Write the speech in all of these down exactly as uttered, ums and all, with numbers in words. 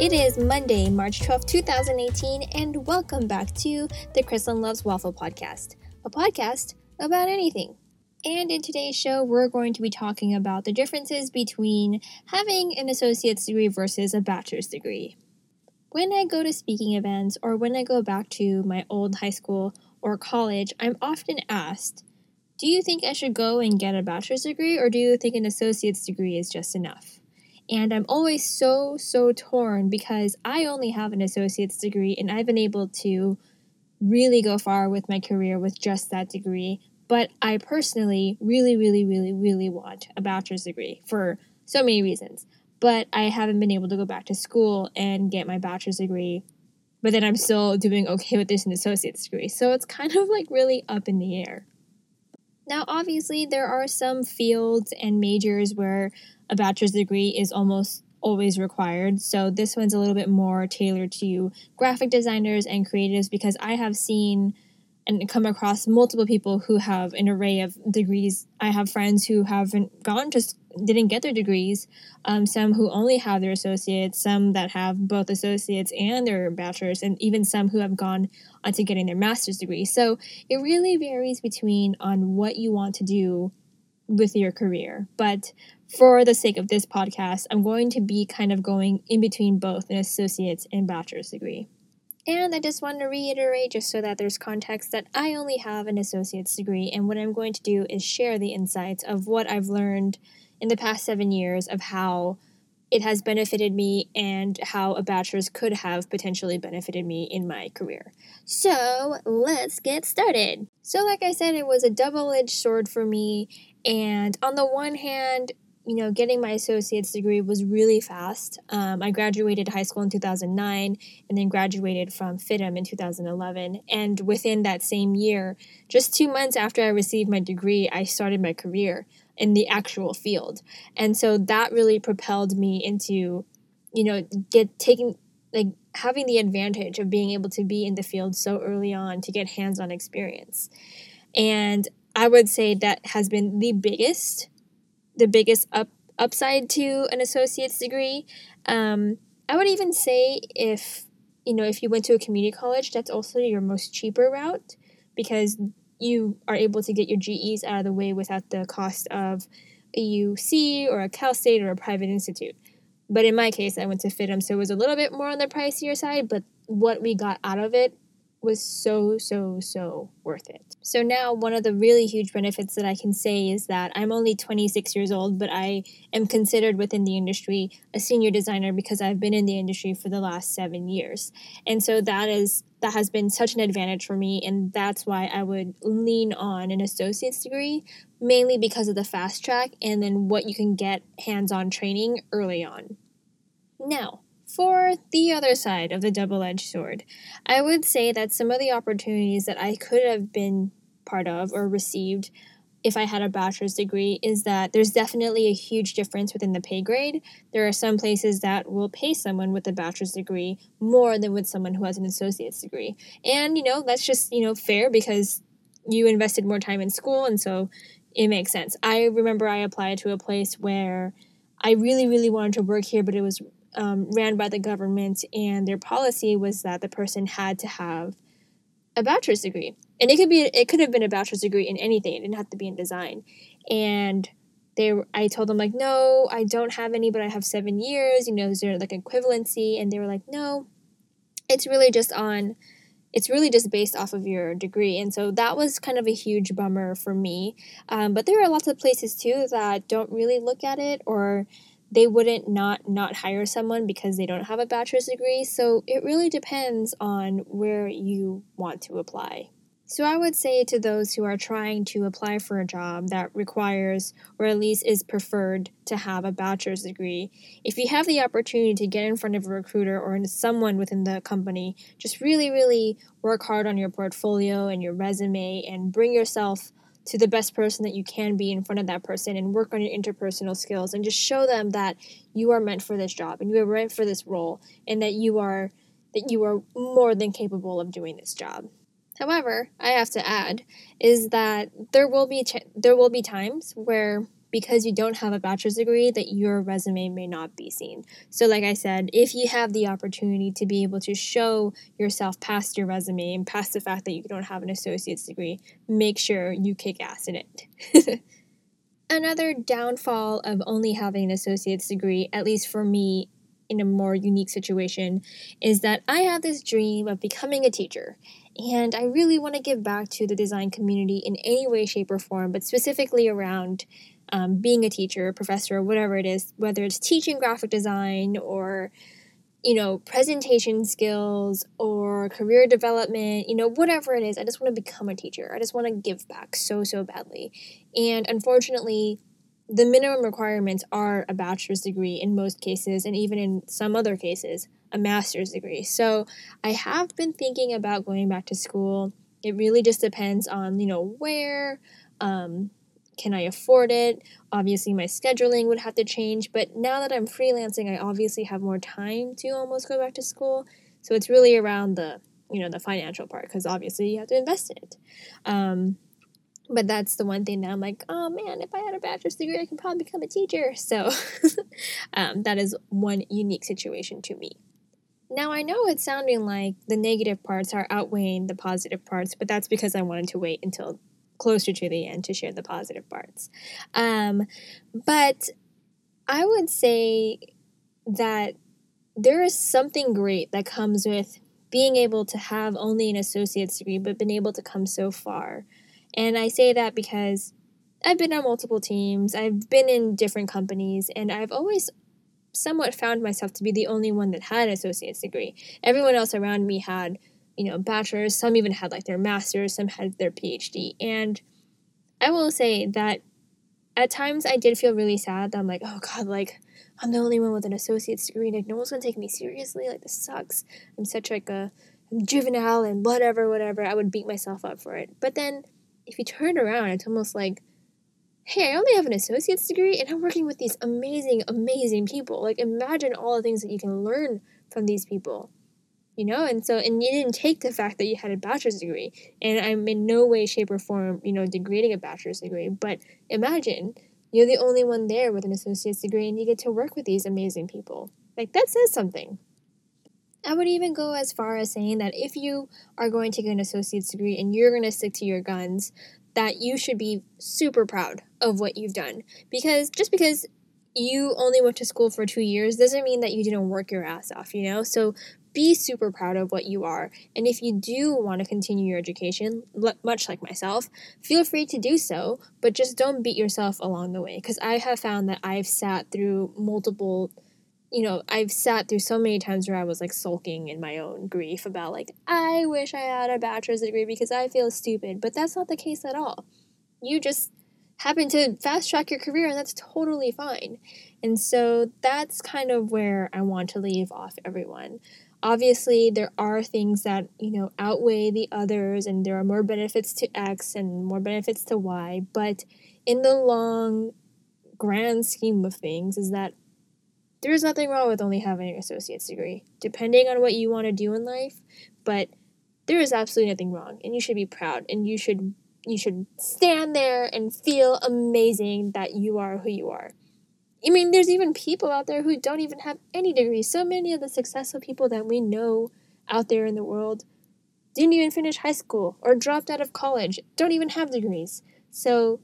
It is Monday, March twelfth, two thousand eighteen, and welcome back to the Crystal Loves Waffle Podcast, a podcast about anything. And in today's show, we're going to be talking about the differences between having an associate's degree versus a bachelor's degree. When I go to speaking events or when I go back to my old high school or college, I'm often asked, do you think I should go and get a bachelor's degree, or do you think an associate's degree is just enough? And I'm always so, so torn because I only have an associate's degree and I've been able to really go far with my career with just that degree. But I personally really, really, really, really want a bachelor's degree for so many reasons. But I haven't been able to go back to school and get my bachelor's degree. But then I'm still doing okay with this an associate's degree. So it's kind of like really up in the air. Now, obviously, there are some fields and majors where a bachelor's degree is almost always required. So this one's a little bit more tailored to graphic designers and creatives, because I have seen and come across multiple people who have an array of degrees. I have friends who haven't gone to, didn't get their degrees, um, some who only have their associates, some that have both associates and their bachelor's, and even some who have gone on to getting their master's degree. So it really varies between on what you want to do with your career. But for the sake of this podcast, I'm going to be kind of going in between both an associate's and bachelor's degree. And I just want to reiterate, just so that there's context, that I only have an associate's degree, and what I'm going to do is share the insights of what I've learned in the past seven years of how it has benefited me and how a bachelor's could have potentially benefited me in my career. So let's get started. So like I said, it was a double-edged sword for me, and on the one hand, you know, getting my associate's degree was really fast. Um, I graduated high school in two thousand nine and then graduated from F I T M in two thousand eleven. And within that same year, just two months after I received my degree, I started my career in the actual field. And so that really propelled me into, you know, get taking, like having the advantage of being able to be in the field so early on to get hands-on experience. And I would say that has been the biggest the biggest up, upside to an associate's degree. Um, I would even say if, you know, if you went to a community college, that's also your most cheaper route, because you are able to get your G Es out of the way without the cost of a U C or a Cal State or a private institute. But in my case, I went to F I T M, so it was a little bit more on the pricier side, but what we got out of it was so, so, so worth it. So now one of the really huge benefits that I can say is that I'm only twenty-six years old, but I am considered within the industry a senior designer because I've been in the industry for the last seven years. And so that is that has been such an advantage for me, and that's why I would lean on an associate's degree, mainly because of the fast track and then what you can get hands-on training early on. Now, for the other side of the double-edged sword, I would say that some of the opportunities that I could have been part of or received if I had a bachelor's degree is that there's definitely a huge difference within the pay grade. There are some places that will pay someone with a bachelor's degree more than with someone who has an associate's degree. And, you know, that's just, you know, fair, because you invested more time in school, and so it makes sense. I remember I applied to a place where I really, really wanted to work here, but it was Um, ran by the government, and their policy was that the person had to have a bachelor's degree, and it could be it could have been a bachelor's degree in anything. It didn't have to be in design. And they were, I told them like, no, I don't have any, but I have seven years. You know, is there like equivalency? And they were like, no, it's really just on, it's really just based off of your degree. And so that was kind of a huge bummer for me. Um, but there are lots of places too that don't really look at it, or they wouldn't not not hire someone because they don't have a bachelor's degree. So it really depends on where you want to apply. So I would say to those who are trying to apply for a job that requires, or at least is preferred, to have a bachelor's degree, if you have the opportunity to get in front of a recruiter or someone within the company, just really, really work hard on your portfolio and your resume and bring yourself to the best person that you can be in front of that person, and work on your interpersonal skills and just show them that you are meant for this job and you are meant for this role, and that you are that you are more than capable of doing this job. However, I have to add is that there will be ch- there will be times where because you don't have a bachelor's degree, that your resume may not be seen. So like I said, if you have the opportunity to be able to show yourself past your resume and past the fact that you don't have an associate's degree, make sure you kick ass in it. Another downfall of only having an associate's degree, at least for me in a more unique situation, is that I have this dream of becoming a teacher. And I really want to give back to the design community in any way, shape, or form, but specifically around um, being a teacher, professor, whatever it is, whether it's teaching graphic design or, you know, presentation skills or career development, you know, whatever it is. I just want to become a teacher. I just want to give back so, so badly. And unfortunately, the minimum requirements are a bachelor's degree in most cases, and even in some other cases, a master's degree. So I have been thinking about going back to school. It really just depends on, you know, where, um, can I afford it? Obviously, my scheduling would have to change. But now that I'm freelancing, I obviously have more time to almost go back to school. So it's really around the, you know, the financial part, because obviously you have to invest in it. Um, But that's the one thing that I'm like, oh man, if I had a bachelor's degree, I could probably become a teacher. So um, that is one unique situation to me. Now, I know it's sounding like the negative parts are outweighing the positive parts, but that's because I wanted to wait until closer to the end to share the positive parts. Um, but I would say that there is something great that comes with being able to have only an associate's degree, but been able to come so far. And I say that because I've been on multiple teams, I've been in different companies, and I've always somewhat found myself to be the only one that had an associate's degree. Everyone else around me had, you know, bachelor's, some even had like their master's, some had their PhD. And I will say that at times I did feel really sad that I'm like, oh God, like I'm the only one with an associate's degree, like no one's gonna take me seriously, like this sucks. I'm such like a I'm juvenile and whatever, whatever. I would beat myself up for it. But then if you turn around, it's almost like, hey, I only have an associate's degree and I'm working with these amazing, amazing people. Like, imagine all the things that you can learn from these people, you know? And so, and you didn't take the fact that you had a bachelor's degree. And I'm in no way, shape, or form, you know, degrading a bachelor's degree. But imagine you're the only one there with an associate's degree and you get to work with these amazing people. Like, that says something. I would even go as far as saying that if you are going to get an associate's degree and you're going to stick to your guns, that you should be super proud of what you've done. Because just because you only went to school for two years doesn't mean that you didn't work your ass off, you know? So be super proud of what you are. And if you do want to continue your education, much like myself, feel free to do so, but just don't beat yourself along the way. Because I have found that I've sat through multiple You know, I've sat through so many times where I was, like, sulking in my own grief about, like, I wish I had a bachelor's degree because I feel stupid. But that's not the case at all. You just happen to fast-track your career, and that's totally fine. And so that's kind of where I want to leave off everyone. Obviously, there are things that, you know, outweigh the others, and there are more benefits to X and more benefits to Y. But in the long, grand scheme of things is that there's nothing wrong with only having an associate's degree, depending on what you want to do in life, but there is absolutely nothing wrong, and you should be proud, and you should you should stand there and feel amazing that you are who you are. I mean, there's even people out there who don't even have any degrees. So many of the successful people that we know out there in the world didn't even finish high school or dropped out of college, don't even have degrees. So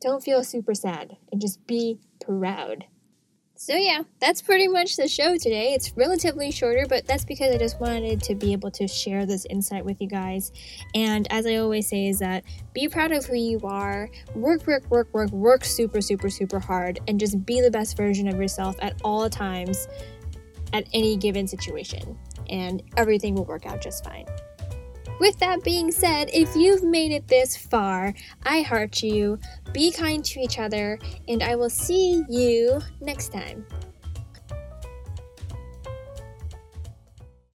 don't feel super sad, and just be proud. So yeah, that's pretty much the show today. It's relatively shorter, but that's because I just wanted to be able to share this insight with you guys. And as I always say is that be proud of who you are, work, work, work, work, work super, super, super hard, and just be the best version of yourself at all times, at any given situation. And everything will work out just fine. With that being said, if you've made it this far, I heart you, be kind to each other, and I will see you next time.